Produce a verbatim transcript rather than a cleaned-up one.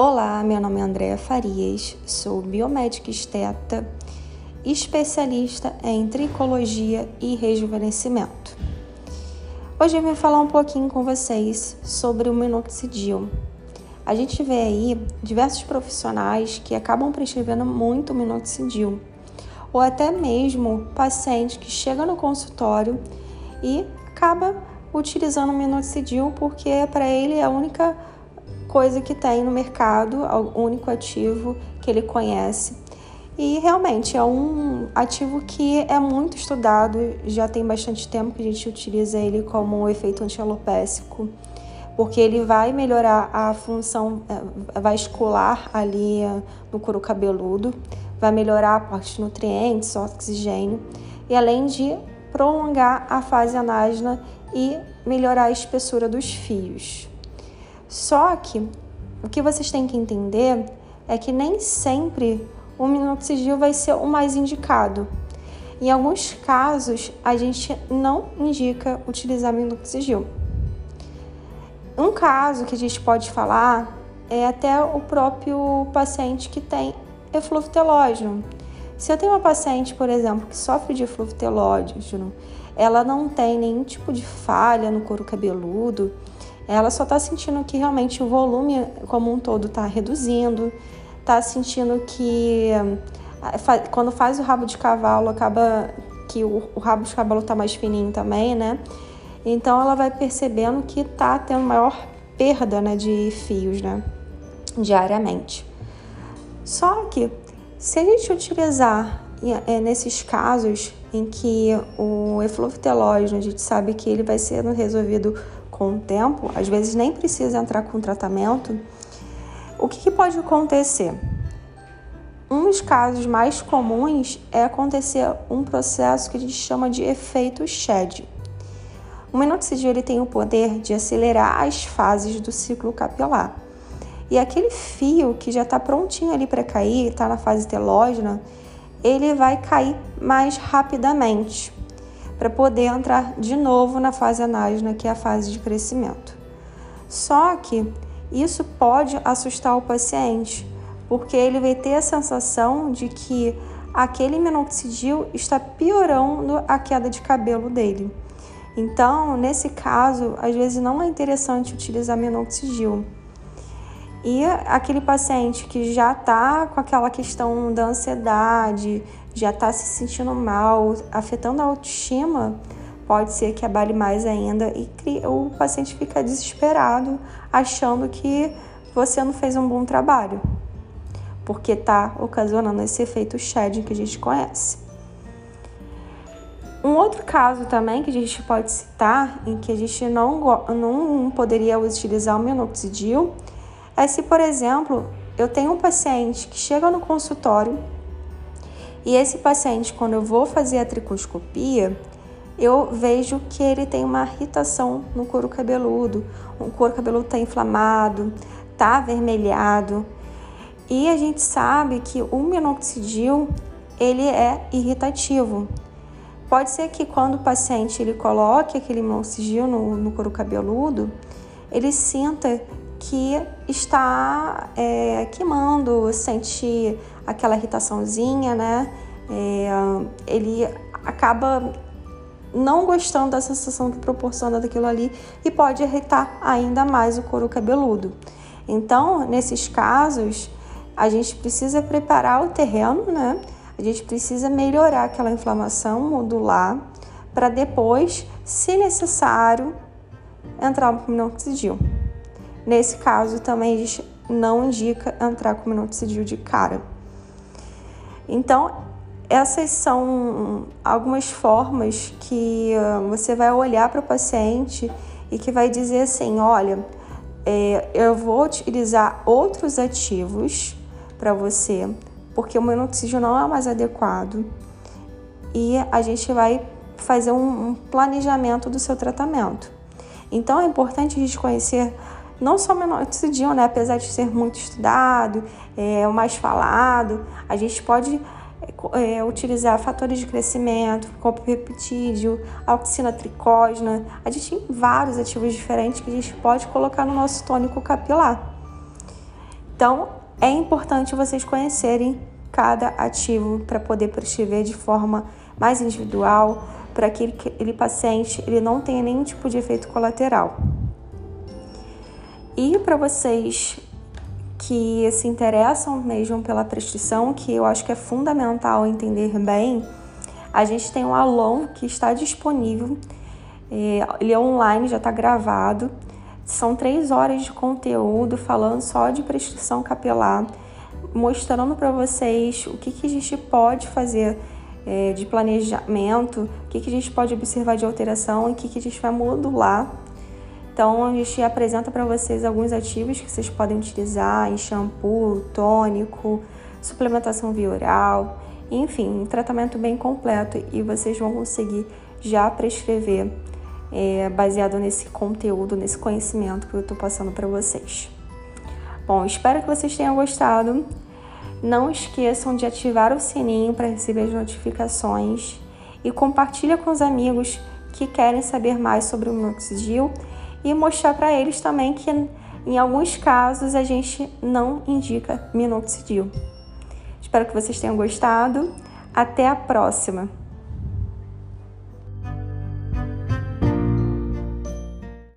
Olá, meu nome é Andréa Farias, sou biomédica esteta, especialista em tricologia e rejuvenescimento. Hoje eu vim falar um pouquinho com vocês sobre o minoxidil. A gente vê aí diversos profissionais que acabam prescrevendo muito minoxidil, ou até mesmo paciente que chega no consultório e acaba utilizando o minoxidil porque para ele é a única coisa que tem no mercado, o único ativo que ele conhece. E realmente é um ativo que é muito estudado, já tem bastante tempo que a gente utiliza ele como um efeito antialopécico, porque ele vai melhorar a função vascular ali no couro cabeludo, vai melhorar a parte de nutrientes, oxigênio, e além de prolongar a fase anágena e melhorar a espessura dos fios. Só que o que vocês têm que entender é que nem sempre o minoxidil vai ser o mais indicado. Em alguns casos, a gente não indica utilizar minoxidil. Um caso que a gente pode falar é até o próprio paciente que tem eflúvio telógeno. Se eu tenho uma paciente, por exemplo, que sofre de eflúvio telógeno, ela não tem nenhum tipo de falha no couro cabeludo, ela só está sentindo que realmente o volume como um todo está reduzindo, está sentindo que quando faz o rabo de cavalo, acaba que o rabo de cavalo está mais fininho também, né? Então ela vai percebendo que está tendo maior perda, né, de fios, né, diariamente. Só que se a gente utilizar é, nesses casos em que o eflúvio telógeno, a gente sabe que ele vai sendo resolvido com o tempo, às vezes nem precisa entrar com tratamento, o que, que pode acontecer? Um dos casos mais comuns é acontecer um processo que a gente chama de efeito shed. O minoxidil ele tem o poder de acelerar as fases do ciclo capilar. E aquele fio que já está prontinho ali para cair, está na fase telógena, ele vai cair mais rapidamente, para poder entrar de novo na fase anágena, que é a fase de crescimento. Só que isso pode assustar o paciente, porque ele vai ter a sensação de que aquele minoxidil está piorando a queda de cabelo dele. Então, nesse caso, às vezes não é interessante utilizar minoxidil. E aquele paciente que já está com aquela questão da ansiedade, já está se sentindo mal, afetando a autoestima, pode ser que abale mais ainda e o paciente fica desesperado, achando que você não fez um bom trabalho, porque está ocasionando esse efeito shedding que a gente conhece. Um outro caso também que a gente pode citar, em que a gente não, não poderia utilizar o minoxidil, é se, por exemplo, eu tenho um paciente que chega no consultório e esse paciente, quando eu vou fazer a tricoscopia, eu vejo que ele tem uma irritação no couro cabeludo, o couro cabeludo está inflamado, está avermelhado. E a gente sabe que o minoxidil, ele é irritativo. Pode ser que quando o paciente ele coloque aquele minoxidil no, no couro cabeludo, ele sinta que está é, queimando, sente aquela irritaçãozinha, né? É, ele acaba não gostando da sensação que proporciona daquilo ali e pode irritar ainda mais o couro cabeludo. Então, nesses casos, a gente precisa preparar o terreno, né? A gente precisa melhorar aquela inflamação, modular, para depois, se necessário, entrar no minoxidil. Nesse caso, também a gente não indica entrar com minoxidil de cara. Então, essas são algumas formas que você vai olhar para o paciente e que vai dizer assim, olha, é, eu vou utilizar outros ativos para você, porque o minoxidil não é mais adequado, e a gente vai fazer um, um planejamento do seu tratamento. Então, é importante a gente conhecer não só o minoxidil, né? Apesar de ser muito estudado, é, o mais falado, a gente pode é, utilizar fatores de crescimento, cobre peptídeo, auxina tricógena. A gente tem vários ativos diferentes que a gente pode colocar no nosso tônico capilar. Então, é importante vocês conhecerem cada ativo para poder prescrever de forma mais individual, para que aquele paciente ele não tenha nenhum tipo de efeito colateral. E para vocês que se interessam mesmo pela prescrição, que eu acho que é fundamental entender bem, a gente tem um aulão que está disponível, ele é online, já está gravado, são três horas de conteúdo falando só de prescrição capilar, mostrando para vocês o que, que a gente pode fazer é, de planejamento, o que, que a gente pode observar de alteração e o que, que a gente vai modular. Então, a gente apresenta para vocês alguns ativos que vocês podem utilizar em shampoo, tônico, suplementação via oral, enfim, um tratamento bem completo e vocês vão conseguir já prescrever é, baseado nesse conteúdo, nesse conhecimento que eu estou passando para vocês. Bom, espero que vocês tenham gostado. Não esqueçam de ativar o sininho para receber as notificações e compartilha com os amigos que querem saber mais sobre o minoxidil e mostrar para eles também que em alguns casos a gente não indica minoxidil. Espero que vocês tenham gostado. Até a próxima!